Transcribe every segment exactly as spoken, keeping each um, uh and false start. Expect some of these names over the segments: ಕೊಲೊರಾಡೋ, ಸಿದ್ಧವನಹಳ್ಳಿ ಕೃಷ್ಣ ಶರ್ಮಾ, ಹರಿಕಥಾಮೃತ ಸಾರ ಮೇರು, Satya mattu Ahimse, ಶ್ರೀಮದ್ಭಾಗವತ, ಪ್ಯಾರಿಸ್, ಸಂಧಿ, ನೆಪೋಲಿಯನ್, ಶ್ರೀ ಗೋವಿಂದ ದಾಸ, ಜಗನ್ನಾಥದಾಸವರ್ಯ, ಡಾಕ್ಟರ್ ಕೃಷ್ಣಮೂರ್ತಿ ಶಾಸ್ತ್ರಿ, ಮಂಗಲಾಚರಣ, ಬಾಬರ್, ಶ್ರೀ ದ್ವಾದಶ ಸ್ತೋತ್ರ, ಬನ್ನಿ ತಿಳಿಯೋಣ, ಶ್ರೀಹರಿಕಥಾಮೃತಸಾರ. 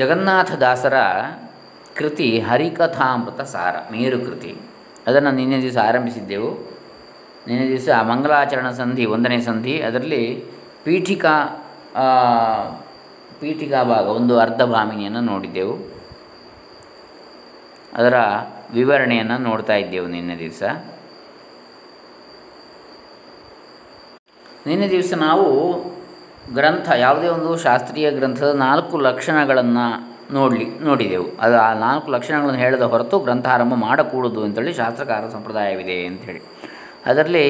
ಜಗನ್ನಾಥದಾಸರ ಕೃತಿ ಹರಿಕಥಾಮೃತ ಸಾರ ಮೇರು ಕೃತಿ, ಅದನ್ನು ನಿನ್ನೆ ದಿವಸ ಆರಂಭಿಸಿದ್ದೆವು. ನಿನ್ನೆ ದಿವಸ ಮಂಗಲಾಚರಣ ಸಂಧಿ ಒಂದನೇ ಸಂಧಿ, ಅದರಲ್ಲಿ ಪೀಠಿಕಾ ಪೀಠಿಕಾ ಭಾಗ ಒಂದು ಅರ್ಧ ಭಾಮಿನಿಯನ್ನು ನೋಡಿದ್ದೆವು. ಅದರ ವಿವರಣೆಯನ್ನು ನೋಡ್ತಾ ಇದ್ದೆವು ನಿನ್ನೆ ದಿವಸ. ನಿನ್ನೆ ದಿವಸ ನಾವು ಗ್ರಂಥ, ಯಾವುದೇ ಒಂದು ಶಾಸ್ತ್ರೀಯ ಗ್ರಂಥದ ನಾಲ್ಕು ಲಕ್ಷಣಗಳನ್ನು ನೋಡಲಿ ನೋಡಿದೆವು. ಅದು ಆ ನಾಲ್ಕು ಲಕ್ಷಣಗಳನ್ನು ಹೇಳದ ಹೊರತು ಗ್ರಂಥಾರಂಭ ಮಾಡಕೂಡದು ಅಂತೇಳಿ ಶಾಸ್ತ್ರಕಾರ ಸಂಪ್ರದಾಯವಿದೆ ಅಂಥೇಳಿ. ಅದರಲ್ಲಿ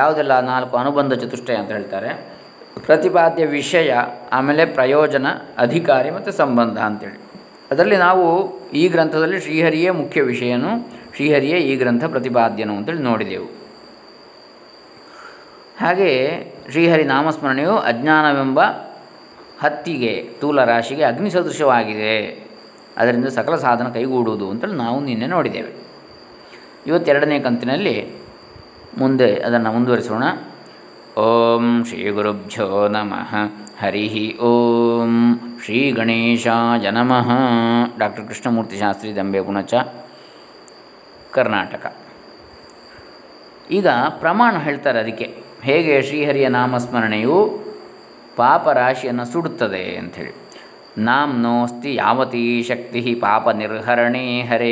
ಯಾವುದೆಲ್ಲ ನಾಲ್ಕು: ಅನುಬಂಧ ಚತುಷ್ಟಯ ಅಂತ ಹೇಳ್ತಾರೆ, ಪ್ರತಿಪಾದ್ಯ ವಿಷಯ, ಆಮೇಲೆ ಪ್ರಯೋಜನ, ಅಧಿಕಾರಿ ಮತ್ತು ಸಂಬಂಧ ಅಂಥೇಳಿ. ಅದರಲ್ಲಿ ನಾವು ಈ ಗ್ರಂಥದಲ್ಲಿ ಶ್ರೀಹರಿಯೇ ಮುಖ್ಯ ವಿಷಯನು, ಶ್ರೀಹರಿಯೇ ಈ ಗ್ರಂಥ ಪ್ರತಿಪಾದ್ಯನು ಅಂತೇಳಿ ನೋಡಿದೆವು. ಹಾಗೆಯೇ ಶ್ರೀಹರಿ ನಾಮಸ್ಮರಣೆಯು ಅಜ್ಞಾನವೆಂಬ ಹತ್ತಿಗೆ, ತೂಲ ರಾಶಿಗೆ ಅಗ್ನಿಸದೃಶವಾಗಿದೆ, ಅದರಿಂದ ಸಕಲ ಸಾಧನ ಕೈಗೂಡುವುದು ಅಂತೇಳಿ ನಾವು ನಿನ್ನೆ ನೋಡಿದ್ದೇವೆ. ಇವತ್ತೆರಡನೇ ಕಂತಿನಲ್ಲಿ ಮುಂದೆ ಅದನ್ನು ಮುಂದುವರಿಸೋಣ. ಓಂ ಶ್ರೀ ಗುರುಭ್ಯೋ ನಮಃ. ಹರಿ ಓಂ ಶ್ರೀ ಗಣೇಶಾಯ ನಮಃ. ಡಾಕ್ಟರ್ ಕೃಷ್ಣಮೂರ್ತಿ ಶಾಸ್ತ್ರಿ, ದಂಬೆ, ಗುಣಚ, ಕರ್ನಾಟಕ. ಈಗ ಪ್ರಮಾಣ ಹೇಳ್ತಾರೆ. ಅದಕ್ಕೆ ಹೇಗೆ ಶ್ರೀಹರಿಯ ನಾಮಸ್ಮರಣೆಯು ಪಾಪರಾಶಿಯನ್ನು ಸುಡುತ್ತದೆ ಅಂಥೇಳಿ. ನಾಮ್ನೋಸ್ತಿ ಯಾವತಿ ಶಕ್ತಿ ಪಾಪ ನಿರ್ಹರಣೆ ಹರೇ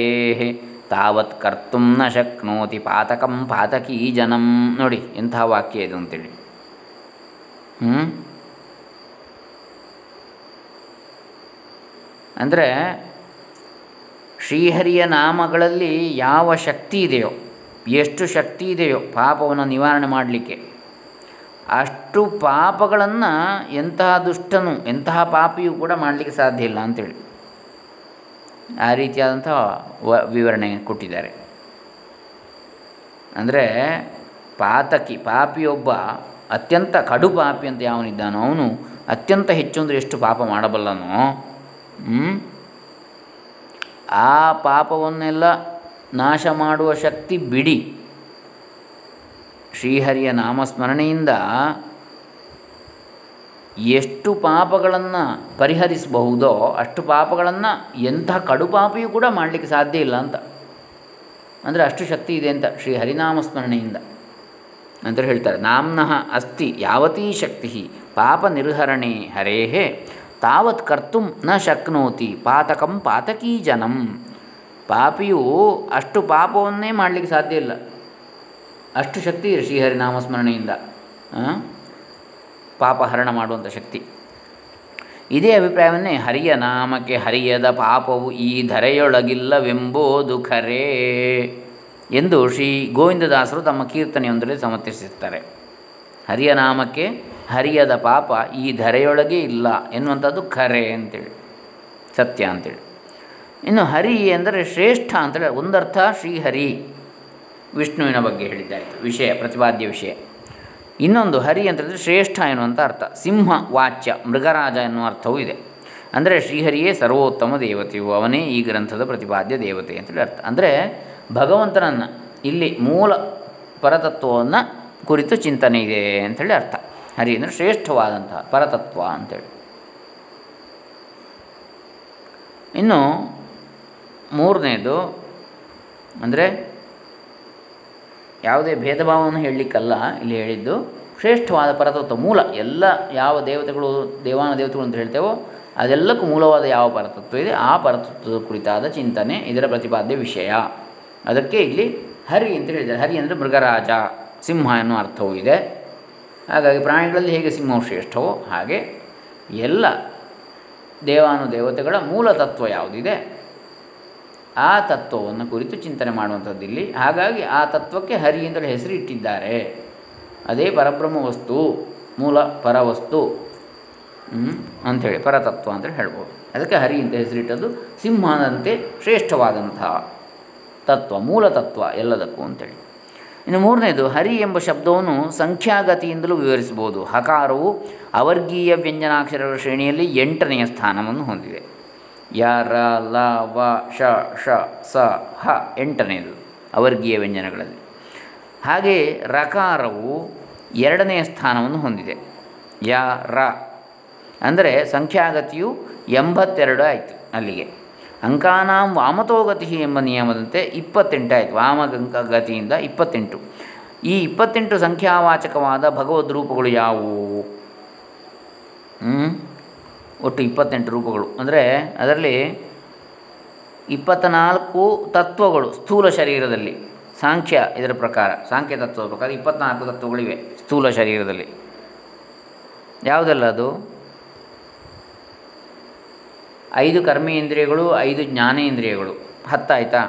ತಾವತ್ ಕರ್ತುಂ ನ ಶಕ್ನೋತಿ ಪಾತಕಂ ಪಾತಕೀ ಜನಂ. ನೋಡಿ ಎಂಥ ವಾಕ್ಯ ಇದು ಅಂತೇಳಿ. ಹ್ಞೂ ಅಂದರೆ ಶ್ರೀಹರಿಯ ನಾಮಗಳಲ್ಲಿ ಯಾವ ಶಕ್ತಿ ಇದೆಯೋ, ಎಷ್ಟು ಶಕ್ತಿ ಇದೆಯೋ ಪಾಪವನ್ನು ನಿವಾರಣೆ ಮಾಡಲಿಕ್ಕೆ, ಅಷ್ಟು ಪಾಪಗಳನ್ನು ಎಂತಹ ದುಷ್ಟನು, ಎಂತಹ ಪಾಪಿಯೂ ಕೂಡ ಮಾಡಲಿಕ್ಕೆ ಸಾಧ್ಯ ಇಲ್ಲ ಅಂಥೇಳಿ ಆ ರೀತಿಯಾದಂಥ ವ ವಿವರಣೆ ಕೊಟ್ಟಿದ್ದಾರೆ. ಅಂದರೆ ಪಾತಕಿ, ಪಾಪಿಯೊಬ್ಬ ಅತ್ಯಂತ ಕಡು ಪಾಪಿ ಅಂತ ಯಾವನಿದ್ದಾನೋ ಅವನು ಅತ್ಯಂತ ಹೆಚ್ಚು ಅಂದರೆ ಎಷ್ಟು ಪಾಪ ಮಾಡಬಲ್ಲನೋ ಆ ಪಾಪವನ್ನೆಲ್ಲ ನಾಶ ಮಾಡುವ ಶಕ್ತಿ ಬಿಡಿ ಶ್ರೀಹರಿಯ ನಾಮಸ್ಮರಣೆಯಿಂದ ಎಷ್ಟು ಪಾಪಗಳನ್ನು ಪರಿಹರಿಸಬಹುದೋ ಅಷ್ಟು ಪಾಪಗಳನ್ನು ಎಂಥ ಕಡುಪಾಪಿಯೂ ಕೂಡ ಮಾಡಲಿಕ್ಕೆ ಸಾಧ್ಯ ಇಲ್ಲ ಅಂತ. ಅಂದರೆ ಅಷ್ಟು ಶಕ್ತಿ ಇದೆ ಅಂತ ಶ್ರೀಹರಿನಾಮಸ್ಮರಣೆಯಿಂದ ಅಂತ ಹೇಳ್ತಾರೆ. ನಾಮ್ನಃ ಅಸ್ತಿ ಯಾವತೀ ಶಕ್ತಿ ಪಾಪ ನಿರ್ಹರಣೆ ಹರೇಹೇ ತಾವತ್ ಕರ್ತುಂ ನ ಶಕ್ನೋತಿ ಪಾತಕಂ ಪಾತಕೀ ಜನಂ. ಪಾಪಿಯು ಅಷ್ಟು ಪಾಪವನ್ನೇ ಮಾಡಲಿಕ್ಕೆ ಸಾಧ್ಯ ಇಲ್ಲ, ಅಷ್ಟು ಶಕ್ತಿ ಇದೆ ಶ್ರೀಹರಿನಾಮಸ್ಮರಣೆಯಿಂದ ಪಾಪ ಹರಣ ಮಾಡುವಂಥ ಶಕ್ತಿ. ಇದೇ ಅಭಿಪ್ರಾಯವನ್ನೇ ಹರಿಯ ನಾಮಕ್ಕೆ ಹರಿಯದ ಪಾಪವು ಈ ಧರೆಯೊಳಗಿಲ್ಲವೆಂಬುದು ಖರೇ ಎಂದು ಶ್ರೀ ಗೋವಿಂದ ದಾಸರು ತಮ್ಮ ಕೀರ್ತನೆಯೊಂದರಲ್ಲಿ ಸಮರ್ಥಿಸುತ್ತಾರೆ. ಹರಿಯ ನಾಮಕ್ಕೆ ಹರಿಯದ ಪಾಪ ಈ ಧರೆಯೊಳಗೆ ಇಲ್ಲ ಎನ್ನುವಂಥದ್ದು ಖರೆ ಅಂತೇಳಿ, ಸತ್ಯ ಅಂತೇಳಿ. ಇನ್ನು ಹರಿ ಅಂದರೆ ಶ್ರೇಷ್ಠ ಅಂತೇಳಿ ಒಂದರ್ಥ ಶ್ರೀಹರಿ ವಿಷ್ಣುವಿನ ಬಗ್ಗೆ ಹೇಳಿದ್ದಾಯಿತು, ವಿಷಯ ಪ್ರತಿಪಾದ್ಯ ವಿಷಯ. ಇನ್ನೊಂದು ಹರಿ ಅಂತಂದರೆ ಶ್ರೇಷ್ಠ ಎನ್ನುವಂಥ ಅರ್ಥ. ಸಿಂಹ ವಾಚ್ಯ ಮೃಗರಾಜ ಎನ್ನುವ ಅರ್ಥವೂ ಇದೆ. ಅಂದರೆ ಶ್ರೀಹರಿಯೇ ಸರ್ವೋತ್ತಮ ದೇವತೆಯು, ಅವನೇ ಈ ಗ್ರಂಥದ ಪ್ರತಿಪಾದ್ಯ ದೇವತೆ ಅಂತೇಳಿ ಅರ್ಥ. ಅಂದರೆ ಭಗವಂತನನ್ನು, ಇಲ್ಲಿ ಮೂಲ ಪರತತ್ವವನ್ನು ಕುರಿತು ಚಿಂತನೆ ಇದೆ ಅಂಥೇಳಿ ಅರ್ಥ. ಹರಿ ಅಂದರೆ ಶ್ರೇಷ್ಠವಾದಂತಹ ಪರತತ್ವ ಅಂಥೇಳಿ. ಇನ್ನು ಮೂರನೇದು ಅಂದರೆ ಯಾವುದೇ ಭೇದ ಭಾವವನ್ನು ಹೇಳಲಿಕ್ಕಲ್ಲ ಇಲ್ಲಿ ಹೇಳಿದ್ದು, ಶ್ರೇಷ್ಠವಾದ ಪರತತ್ವ ಮೂಲ. ಎಲ್ಲ ಯಾವ ದೇವತೆಗಳು, ದೇವಾನ ದೇವತೆಗಳು ಅಂತ ಹೇಳ್ತೇವೋ ಅದೆಲ್ಲಕ್ಕೂ ಮೂಲವಾದ ಯಾವ ಪರತತ್ವ ಇದೆ ಆ ಪರತತ್ವದ ಕುರಿತಾದ ಚಿಂತನೆ ಇದರ ಪ್ರತಿಪಾದ್ಯ ವಿಷಯ. ಅದಕ್ಕೆ ಇಲ್ಲಿ ಹರಿ ಅಂತ ಹೇಳಿದ್ದಾರೆ. ಹರಿ ಅಂದರೆ ಮೃಗರಾಜ, ಸಿಂಹ ಎನ್ನುವ ಅರ್ಥವೂ ಇದೆ. ಹಾಗಾಗಿ ಪ್ರಾಣಿಗಳಲ್ಲಿ ಹೇಗೆ ಸಿಂಹವು ಶ್ರೇಷ್ಠವೋ ಹಾಗೆ ಎಲ್ಲ ದೇವಾನು ದೇವತೆಗಳ ಮೂಲ ತತ್ವ ಯಾವುದಿದೆ ಆ ತತ್ವವನ್ನು ಕುರಿತು ಚಿಂತನೆ ಮಾಡುವಂಥದ್ದು ಇಲ್ಲಿ. ಹಾಗಾಗಿ ಆ ತತ್ವಕ್ಕೆ ಹರಿ ಅಂತೇಳಿ ಹೆಸರು ಇಟ್ಟಿದ್ದಾರೆ. ಅದೇ ಪರಬ್ರಹ್ಮ ವಸ್ತು, ಮೂಲ ಪರವಸ್ತು ಅಂಥೇಳಿ, ಪರತತ್ವ ಅಂತೇಳಿ ಹೇಳ್ಬೋದು. ಅದಕ್ಕೆ ಹರಿ ಅಂತ ಹೆಸರಿಟ್ಟದ್ದು ಸಿಂಹನಂತೆ ಶ್ರೇಷ್ಠವಾದಂತಹ ತತ್ವ, ಮೂಲ ತತ್ವ ಎಲ್ಲದಕ್ಕೂ ಅಂಥೇಳಿ. ಇನ್ನು ಮೂರನೇದು ಹರಿ ಎಂಬ ಶಬ್ದವನ್ನು ಸಂಖ್ಯಾಗತಿಯಿಂದಲೂ ವಿವರಿಸಬಹುದು. ಹಕಾರವು ಅವರ್ಗೀಯ ವ್ಯಂಜನಾಕ್ಷರಗಳ ಶ್ರೇಣಿಯಲ್ಲಿ ಎಂಟನೆಯ ಸ್ಥಾನವನ್ನು ಹೊಂದಿದೆ. ಯ ರ ಲ ವ ಶ ಷ ಸ ಹ ಎಂಟನೆಯದು ಅವರ್ಗೀಯ ವ್ಯಂಜನಗಳಲ್ಲಿ. ಹಾಗೆಯೇ ರಕಾರವು ಎರಡನೆಯ ಸ್ಥಾನವನ್ನು ಹೊಂದಿದೆ. ಯ ರ ಅಂದರೆ ಸಂಖ್ಯಾಗತಿಯು ಎಂಬತ್ತೆರಡು ಆಯಿತು. ಅಲ್ಲಿಗೆ ಅಂಕಾನಾಂ ವಾಮತೋಗತಿ ಎಂಬ ನಿಯಮದಂತೆ ಇಪ್ಪತ್ತೆಂಟಾಯಿತು. ವಾಮಗಂಕಾಗತಿಯಿಂದ ಇಪ್ಪತ್ತೆಂಟು. ಈ ಇಪ್ಪತ್ತೆಂಟು ಸಂಖ್ಯಾವಾಚಕವಾದ ಭಗವದ್ ರೂಪಗಳು ಯಾವುವು? ಒಟ್ಟು ಇಪ್ಪತ್ತೆಂಟು ರೂಪಗಳು. ಅಂದರೆ ಅದರಲ್ಲಿ ಇಪ್ಪತ್ತ್ನಾಲ್ಕು ತತ್ವಗಳು ಸ್ಥೂಲ ಶರೀರದಲ್ಲಿ. ಸಾಂಖ್ಯ ಇದರ ಪ್ರಕಾರ, ಸಾಂಖ್ಯ ತತ್ವದ ಪ್ರಕಾರ ಇಪ್ಪತ್ತ್ನಾಲ್ಕು ತತ್ವಗಳಿವೆ ಸ್ಥೂಲ ಶರೀರದಲ್ಲಿ. ಯಾವುದೆಲ್ಲ ಅದು? ಐದು ಕರ್ಮೇಂದ್ರಿಯಗಳು, ಐದು ಜ್ಞಾನೇಂದ್ರಿಯಗಳು, ಹತ್ತಾಯ್ತಾ.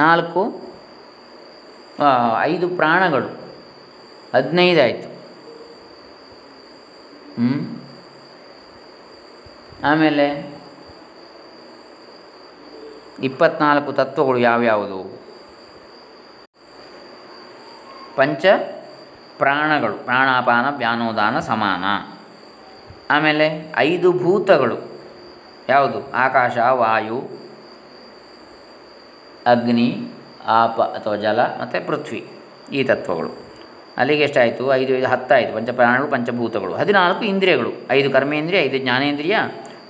ನಾಲ್ಕು ಐದು ಪ್ರಾಣಗಳು, ಹದಿನೈದು ಆಯಿತು. ಆಮೇಲೆ ಇಪ್ಪತ್ತ್ನಾಲ್ಕು ತತ್ವಗಳು ಯಾವ್ಯಾವುದು? ಪಂಚ ಪ್ರಾಣಗಳು, ಪ್ರಾಣಾಪಾನ ವ್ಯಾನೋದಾನ ಸಮಾನ. ಆಮೇಲೆ ಐದು ಭೂತಗಳು ಯಾವುದು? ಆಕಾಶ, ವಾಯು, ಅಗ್ನಿ, ಆಪ ಅಥವಾ ಜಲ ಮತ್ತು ಪೃಥ್ವಿ. ಈ ತತ್ವಗಳು. ಅಲ್ಲಿಗೆ ಎಷ್ಟಾಯಿತು? ಐದು ಐದು ಹತ್ತಾಯಿತು. ಪಂಚಪ್ರಾಣಗಳು, ಪಂಚಭೂತಗಳು. ಹದಿನಾಲ್ಕು ಇಂದ್ರಿಯಗಳು, ಐದು ಕರ್ಮೇಂದ್ರಿಯ, ಐದು ಜ್ಞಾನೇಂದ್ರಿಯ,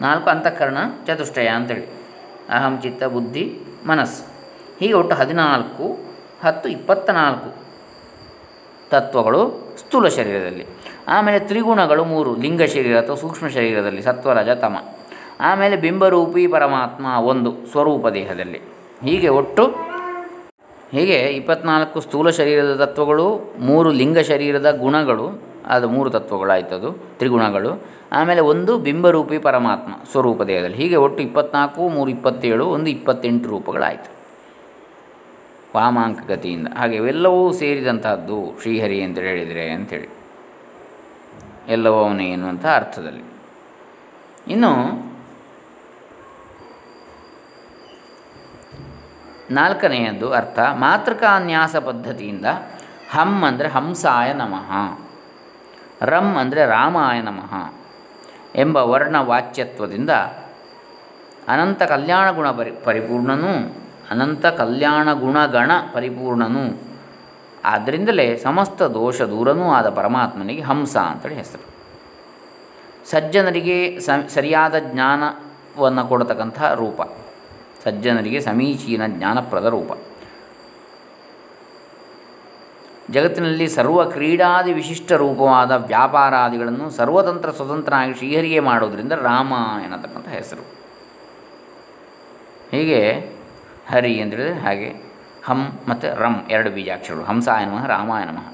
ನಾಲ್ಕು ಅಂತಃಕರಣ ಚತುಷ್ಟಯ ಅಂತೇಳಿ, ಅಹಂ ಚಿತ್ತ ಬುದ್ಧಿ ಮನಸ್ಸು. ಹೀಗೆ ಒಟ್ಟು ಹದಿನಾಲ್ಕು, ಹತ್ತು, ಇಪ್ಪತ್ತ್ನಾಲ್ಕು ತತ್ವಗಳು ಸ್ಥೂಲ ಶರೀರದಲ್ಲಿ. ಆಮೇಲೆ ತ್ರಿಗುಣಗಳು ಮೂರು, ಲಿಂಗ ಶರೀರ ಅಥವಾ ಸೂಕ್ಷ್ಮ ಶರೀರದಲ್ಲಿ, ಸತ್ವರಜ ತಮ. ಆಮೇಲೆ ಬಿಂಬರೂಪಿ ಪರಮಾತ್ಮ ಒಂದು ಸ್ವರೂಪ ದೇಹದಲ್ಲಿ. ಹೀಗೆ ಒಟ್ಟು ಹೀಗೆ ಇಪ್ಪತ್ತ್ನಾಲ್ಕು ಸ್ಥೂಲ ಶರೀರದ ತತ್ವಗಳು, ಮೂರು ಲಿಂಗ ಶರೀರದ ಗುಣಗಳು, ಅದು ಮೂರು ತತ್ವಗಳಾಯ್ತದು ತ್ರಿಗುಣಗಳು. ಆಮೇಲೆ ಒಂದು ಬಿಂಬರೂಪಿ ಪರಮಾತ್ಮ ಸ್ವರೂಪ ದೇಹದಲ್ಲಿ. ಹೀಗೆ ಒಟ್ಟು ಇಪ್ಪತ್ತ್ನಾಲ್ಕು, ಮೂರು ಇಪ್ಪತ್ತೇಳು, ಒಂದು ಇಪ್ಪತ್ತೆಂಟು ರೂಪಗಳಾಯಿತು ವಾಮಾಂಕಗತಿಯಿಂದ. ಹಾಗೆ ಎಲ್ಲವೂ ಸೇರಿದಂತಹದ್ದು ಶ್ರೀಹರಿ ಅಂತ ಹೇಳಿದರೆ ಅಂಥೇಳಿ, ಎಲ್ಲವೂ ಅವನೇ ಎನ್ನುವಂಥ ಅರ್ಥದಲ್ಲಿ. ಇನ್ನು ನಾಲ್ಕನೆಯದು ಅರ್ಥ ಮಾತೃಕಾನ್ಯಾಸ ಪದ್ಧತಿಯಿಂದ. ಹಂ ಅಂದರೆ ಹಂಸಾಯ ನಮಃ, ರಂ ಅಂದರೆ ರಾಮಾಯ ನಮಃ ಎಂಬ ವರ್ಣ ವಾಚ್ಯತ್ವದಿಂದ ಅನಂತ ಕಲ್ಯಾಣ ಗುಣ ಪರಿ ಪರಿಪೂರ್ಣನೂ ಅನಂತ ಕಲ್ಯಾಣ ಗುಣಗಣ ಪರಿಪೂರ್ಣನೂ ಆದ್ದರಿಂದಲೇ ಸಮಸ್ತ ದೋಷ ದೂರನೂ ಆದ ಪರಮಾತ್ಮನಿಗೆ ಹಂಸ ಅಂತೇಳಿ ಹೆಸರು. ಸಜ್ಜನರಿಗೆ ಸರಿಯಾದ ಜ್ಞಾನವನ್ನು ಕೊಡತಕ್ಕಂಥ ರೂಪ, ಸಜ್ಜನರಿಗೆ ಸಮೀಚೀನ ಜ್ಞಾನಪ್ರದ ರೂಪ. ಜಗತ್ತಿನಲ್ಲಿ ಸರ್ವ ಕ್ರೀಡಾದಿ ವಿಶಿಷ್ಟ ರೂಪವಾದ ವ್ಯಾಪಾರಾದಿಗಳನ್ನು ಸರ್ವತಂತ್ರ ಸ್ವತಂತ್ರನಾಗಿ ಶ್ರೀಹರಿಗೆ ಮಾಡೋದರಿಂದ ರಾಮ ಎನ್ನತಕ್ಕಂಥ ಹೆಸರು. ಹೀಗೆ ಹರಿ ಅಂತೇಳಿದರೆ ಹಾಗೆ ಹಂ ಮತ್ತು ರಂ ಎರಡು ಬೀಜಾಕ್ಷರಗಳು, ಹಂಸಾಯ ನಮಃ ರಾಮಾಯ ನಮಃ.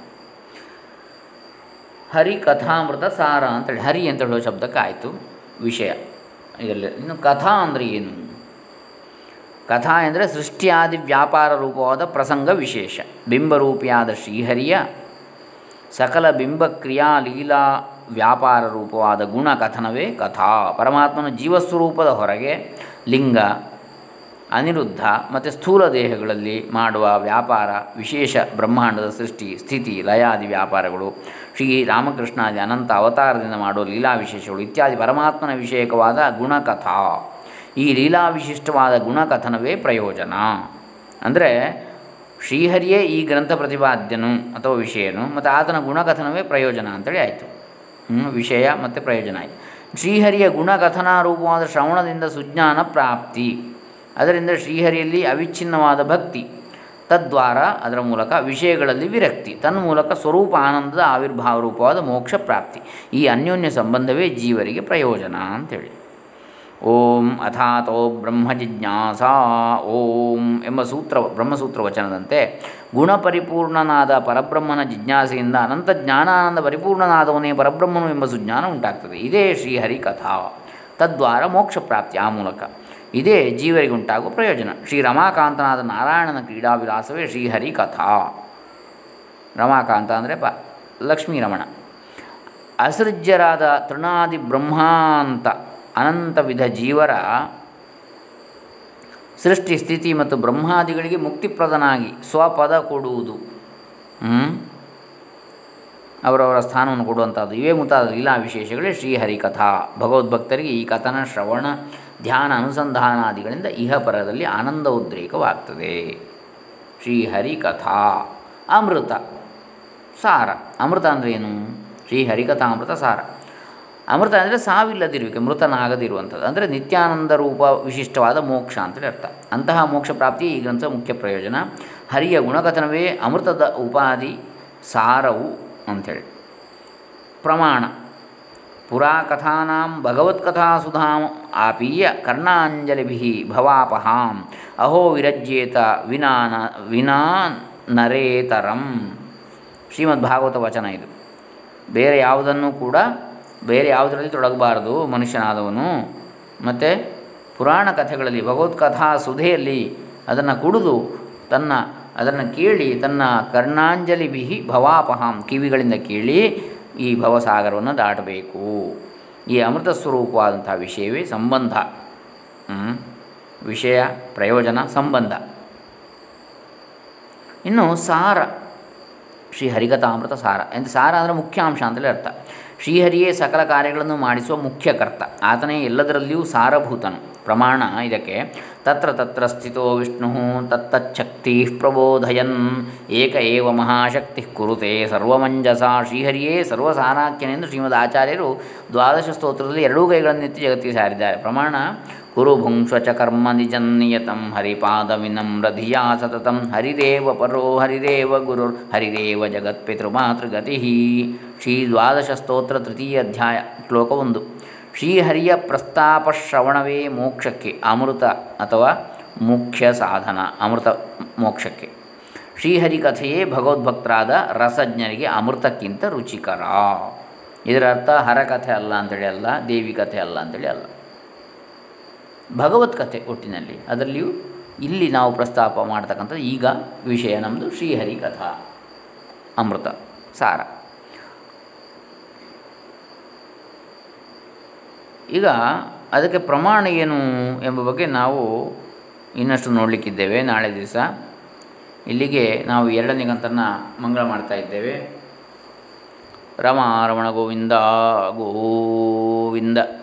ಹರಿಕಥಾಮೃತ ಸಾರ ಅಂತೇಳಿ ಹರಿ ಅಂತ ಹೇಳೋ ಶಬ್ದಕ್ಕೆ ಆಯಿತು ವಿಷಯ ಇದರಲ್ಲಿ. ಇನ್ನು ಕಥಾ ಅಂದರೆ ಏನು? ಕಥಾ ಎಂದರೆ ಸೃಷ್ಟಿಯಾದಿ ವ್ಯಾಪಾರ ರೂಪವಾದ ಪ್ರಸಂಗ ವಿಶೇಷ. ಬಿಂಬರೂಪಿಯಾದ ಶ್ರೀಹರಿಯ ಸಕಲ ಬಿಂಬ ಕ್ರಿಯಾ ಲೀಲಾ ವ್ಯಾಪಾರ ರೂಪವಾದ ಗುಣ ಕಥನವೇ ಕಥಾ. ಪರಮಾತ್ಮನ ಜೀವಸ್ವರೂಪದ ಹೊರಗೆ ಲಿಂಗ, ಅನಿರುದ್ಧ ಮತ್ತು ಸ್ಥೂಲ ದೇಹಗಳಲ್ಲಿ ಮಾಡುವ ವ್ಯಾಪಾರ ವಿಶೇಷ ಬ್ರಹ್ಮಾಂಡದ ಸೃಷ್ಟಿ ಸ್ಥಿತಿ ಲಯಾದಿ ವ್ಯಾಪಾರಗಳು, ಶ್ರೀ ರಾಮಕೃಷ್ಣಾದಿ ಅನಂತ ಅವತಾರದಿಂದ ಮಾಡುವ ಲೀಲಾ ವಿಶೇಷಗಳು ಇತ್ಯಾದಿ ಪರಮಾತ್ಮನ ವಿಷಯಕವಾದ ಗುಣಕಥಾ. ಈ ಲೀಲಾ ವಿಶಿಷ್ಟವಾದ ಗುಣಕಥನವೇ ಪ್ರಯೋಜನ. ಅಂದರೆ ಶ್ರೀಹರಿಯೇ ಈ ಗ್ರಂಥ ಪ್ರತಿಪಾದ್ಯನು ಅಥವಾ ವಿಷಯನು ಮತ್ತು ಆತನ ಗುಣಕಥನವೇ ಪ್ರಯೋಜನ ಅಂತೇಳಿ ಆಯಿತು. ವಿಷಯ ಮತ್ತು ಪ್ರಯೋಜನ ಆಯಿತು. ಶ್ರೀಹರಿಯ ಗುಣಕಥನಾರೂಪವಾದ ಶ್ರವಣದಿಂದ ಸುಜ್ಞಾನ ಪ್ರಾಪ್ತಿ, ಅದರಿಂದ ಶ್ರೀಹರಿಯಲ್ಲಿ ಅವಿಚ್ಛಿನ್ನವಾದ ಭಕ್ತಿ, ತದ್ವಾರ ಅದರ ಮೂಲಕ ವಿಷಯಗಳಲ್ಲಿ ವಿರಕ್ತಿ, ತನ್ಮೂಲಕ ಸ್ವರೂಪ ಆನಂದದ ಆವಿರ್ಭಾವ ರೂಪವಾದ ಮೋಕ್ಷ ಪ್ರಾಪ್ತಿ. ಈ ಅನ್ಯೋನ್ಯ ಸಂಬಂಧವೇ ಜೀವರಿಗೆ ಪ್ರಯೋಜನ ಅಂತೇಳಿ. ಓಂ ಅಥಾತೋ ಬ್ರಹ್ಮ ಜಿಜ್ಞಾಸ ಓಂ ಎಂಬ ಸೂತ್ರ ಬ್ರಹ್ಮಸೂತ್ರ ವಚನದಂತೆ ಗುಣಪರಿಪೂರ್ಣನಾದ ಪರಬ್ರಹ್ಮನ ಜಿಜ್ಞಾಸೆಯಿಂದ ಅನಂತ ಜ್ಞಾನಾನಂದ ಪರಿಪೂರ್ಣನಾದವನೇ ಪರಬ್ರಹ್ಮನು ಎಂಬ ಸುಜ್ಞಾನ ಉಂಟಾಗ್ತದೆ. ಇದೇ ಶ್ರೀಹರಿ ಕಥಾ, ತದ್ವಾರ ಮೋಕ್ಷ ಪ್ರಾಪ್ತಿ ಆ ಮೂಲಕ. ಇದೇ ಜೀವರಿಗುಂಟಾಗುವ ಪ್ರಯೋಜನ. ಶ್ರೀ ರಮಾಕಾಂತನಾದ ನಾರಾಯಣನ ಕ್ರೀಡಾವಿಲಾಸವೇ ಶ್ರೀಹರಿ ಕಥಾ. ರಮಾಕಾಂತ ಅಂದರೆ ಪ ಲಕ್ಷ್ಮೀರಮಣ. ಅಸೃಜ್ಯರಾದ ತೃಣಾದಿ ಬ್ರಹ್ಮಾಂತ ಅನಂತ ವಿಧ ಜೀವರ ಸೃಷ್ಟಿ ಸ್ಥಿತಿ ಮತ್ತು ಬ್ರಹ್ಮಾದಿಗಳಿಗೆ ಮುಕ್ತಿಪ್ರದನಾಗಿ ಸ್ವಪದ ಕೊಡುವುದು, ಅವರವರ ಸ್ಥಾನವನ್ನು ಕೊಡುವಂಥದ್ದು, ಇವೇ ಮುಂತಾದ ಲೀಲಾ ವಿಶೇಷಗಳೇ ಶ್ರೀಹರಿ ಕಥಾ. ಭಗವದ್ಭಕ್ತರಿಗೆ ಈ ಕಥನ ಶ್ರವಣ ಧ್ಯಾನ ಅನುಸಂಧಾನಾದಿಗಳಿಂದ ಇಹಪರದಲ್ಲಿ ಆನಂದ ಉದ್ರೇಕವಾಗ್ತದೆ. ಶ್ರೀಹರಿಕಥಾ ಅಮೃತ ಸಾರ. ಅಮೃತ ಅಂದರೆ ಏನು? ಶ್ರೀಹರಿಕಥಾಮೃತ ಸಾರ ಅಮೃತ ಅಂದರೆ ಸಾವಿಲ್ಲದಿರುವಿಕೆ, ಮೃತನಾಗದಿರುವಂಥದ್ದು, ಅಂದರೆ ನಿತ್ಯಾನಂದ ರೂಪ ವಿಶಿಷ್ಟವಾದ ಮೋಕ್ಷ ಅಂತೇಳಿ ಅರ್ಥ. ಅಂತಹ ಮೋಕ್ಷ ಪ್ರಾಪ್ತಿ ಈ ಗ್ರಂಥದ ಮುಖ್ಯ ಪ್ರಯೋಜನ. ಹರಿಯ ಗುಣಕಥನವೇ ಅಮೃತದ ಉಪಾಧಿ ಸಾರವು ಅಂಥೇಳಿ. ಪ್ರಮಾಣ ಪುರಾಕಥಾನಾಂ ಭಗವತ್ಕಥಾಸುಧಾಂ ಆಪೀಯ ಕರ್ಣಾಂಜಲಿಭಿಃ ಭವಾಪಹಾಂ ಅಹೋ ವಿರಜ್ಯೇತ ವಿನಾನ ವಿನಾ ನರೇತರಂ. ಶ್ರೀಮದ್ಭಾಗವತ ವಚನ ಇದು. ಬೇರೆ ಯಾವುದನ್ನು ಕೂಡ ಬೇರೆ ಯಾವುದರಲ್ಲಿ ತೊಡಗಬಾರದು ಮನುಷ್ಯನಾದವನು. ಮತ್ತು ಪುರಾಣ ಕಥೆಗಳಲ್ಲಿ ಭಗವತ್ಕಥಾ ಸುಧೆಯಲ್ಲಿ ಅದನ್ನು ಕುಡಿದು ತನ್ನ ಅದನ್ನು ಕೇಳಿ ತನ್ನ ಕರ್ಣಾಂಜಲಿ ಬಿಹಿ ಭವಾಪಹಾಂ ಕಿವಿಗಳಿಂದ ಕೇಳಿ ಈ ಭವಸಾಗರವನ್ನು ದಾಟಬೇಕು. ಈ ಅಮೃತ ಸ್ವರೂಪವಾದಂತಹ ವಿಷಯವೇ ಸಂಬಂಧ. ವಿಷಯ, ಪ್ರಯೋಜನ, ಸಂಬಂಧ. ಇನ್ನು ಸಾರ, ಶ್ರೀ ಹರಿಕಥಾಮೃತ ಸಾರ ಅಂತ, ಸಾರ ಅಂದರೆ ಮುಖ್ಯಾಂಶ ಅಂತಲೇ ಅರ್ಥ. ಶ್ರೀಹರಿಯೇ ಸಕಲ ಕಾರ್ಯಗಳನ್ನು ಮಾಡಿಸುವ ಮುಖ್ಯ ಕರ್ತ, ಆತನೇ ಎಲ್ಲದರಲ್ಲಿಯೂ ಸಾರಭೂತನು. ಪ್ರಮಾಣ ಇದಕ್ಕೆ ತತ್ರ ತತ್ರ ಸ್ಥಿತೋ ವಿಷ್ಣು ತತ್ತಚ್ಛಕ್ತಿ ಪ್ರಬೋಧಯನ್ ಏಕ ಏವ ಮಹಾಶಕ್ತಿ ಕುರುತೆ ಸರ್ವಮಂಜಸ. ಶ್ರೀಹರಿಯೇ ಸರ್ವಸಾರಾಖ್ಯನೆಂದು ಶ್ರೀಮದ್ ಆಚಾರ್ಯರು ದ್ವಾದಶ ಸ್ತೋತ್ರದಲ್ಲಿ ಎರಡೂ ಕೈಗಳನ್ನೆತ್ತಿ ಜಗತ್ತಿಗೆ ಸಾರಿದ್ದಾರೆ. ಪ್ರಮಾಣ ಕುರು ಭುಂಕ್ಷ ಕರ್ಮ ನಿಜನ್ನಿಯತಂ ಹರಿಪಾದ ವಿನಮ್ರಧಿಯಾ ಸತತಂ ಹರಿದೇವ ಪರೋ ಹರಿದೇವ ಗುರುರ್ ಹರಿದೇವ ಜಗತ್ಪಿತೃಮಾತೃಗತಿ. ಶ್ರೀ ದ್ವಾದಶ ಸ್ತೋತ್ರ ತೃತೀಯ ಅಧ್ಯಾಯ ಶ್ಲೋಕ ಒಂದು. ಶ್ರೀಹರಿಯ ಪ್ರಸ್ತಾಪ ಶ್ರವಣವೇ ಮೋಕ್ಷಕ್ಕೆ ಅಮೃತ ಅಥವಾ ಮುಖ್ಯ ಸಾಧನ. ಅಮೃತ ಮೋಕ್ಷಕ್ಕೆ ಶ್ರೀಹರಿಕಥೆಯೇ ಭಗವದ್ಭಕ್ತರಾದ ರಸಜ್ಞರಿಗೆ ಅಮೃತಕ್ಕಿಂತ ರುಚಿಕರ. ಇದರ ಅರ್ಥ ಹರಕಥೆ ಅಲ್ಲ ಅಂತೇಳಿ ಅಲ್ಲ, ದೇವಿ ಕಥೆ ಅಲ್ಲ ಅಂತೇಳಿ ಅಲ್ಲ, ಭಗವತ್ಕಥೆ ಒಟ್ಟಿನಲ್ಲಿ. ಅದರಲ್ಲಿಯೂ ಇಲ್ಲಿ ನಾವು ಪ್ರಸ್ತಾಪ ಮಾಡ್ತಕ್ಕಂಥದ್ದು ಈಗ ವಿಷಯ ನಮ್ಮದು ಶ್ರೀಹರಿಕಥಾ ಅಮೃತ ಸಾರ. ಈಗ ಅದಕ್ಕೆ ಪ್ರಮಾಣ ಏನು ಎಂಬ ಬಗ್ಗೆ ನಾವು ಇನ್ನಷ್ಟು ನೋಡಲಿಕ್ಕಿದ್ದೇವೆ ನಾಳೆ ದಿವಸ. ಇಲ್ಲಿಗೆ ನಾವು ಎರಡನೇ ಕಂತನ್ನು ಮಂಗಳ ಮಾಡ್ತಾ ಇದ್ದೇವೆ. ರಮ ರಮಣ ಗೋವಿಂದ ಗೋವಿಂದ.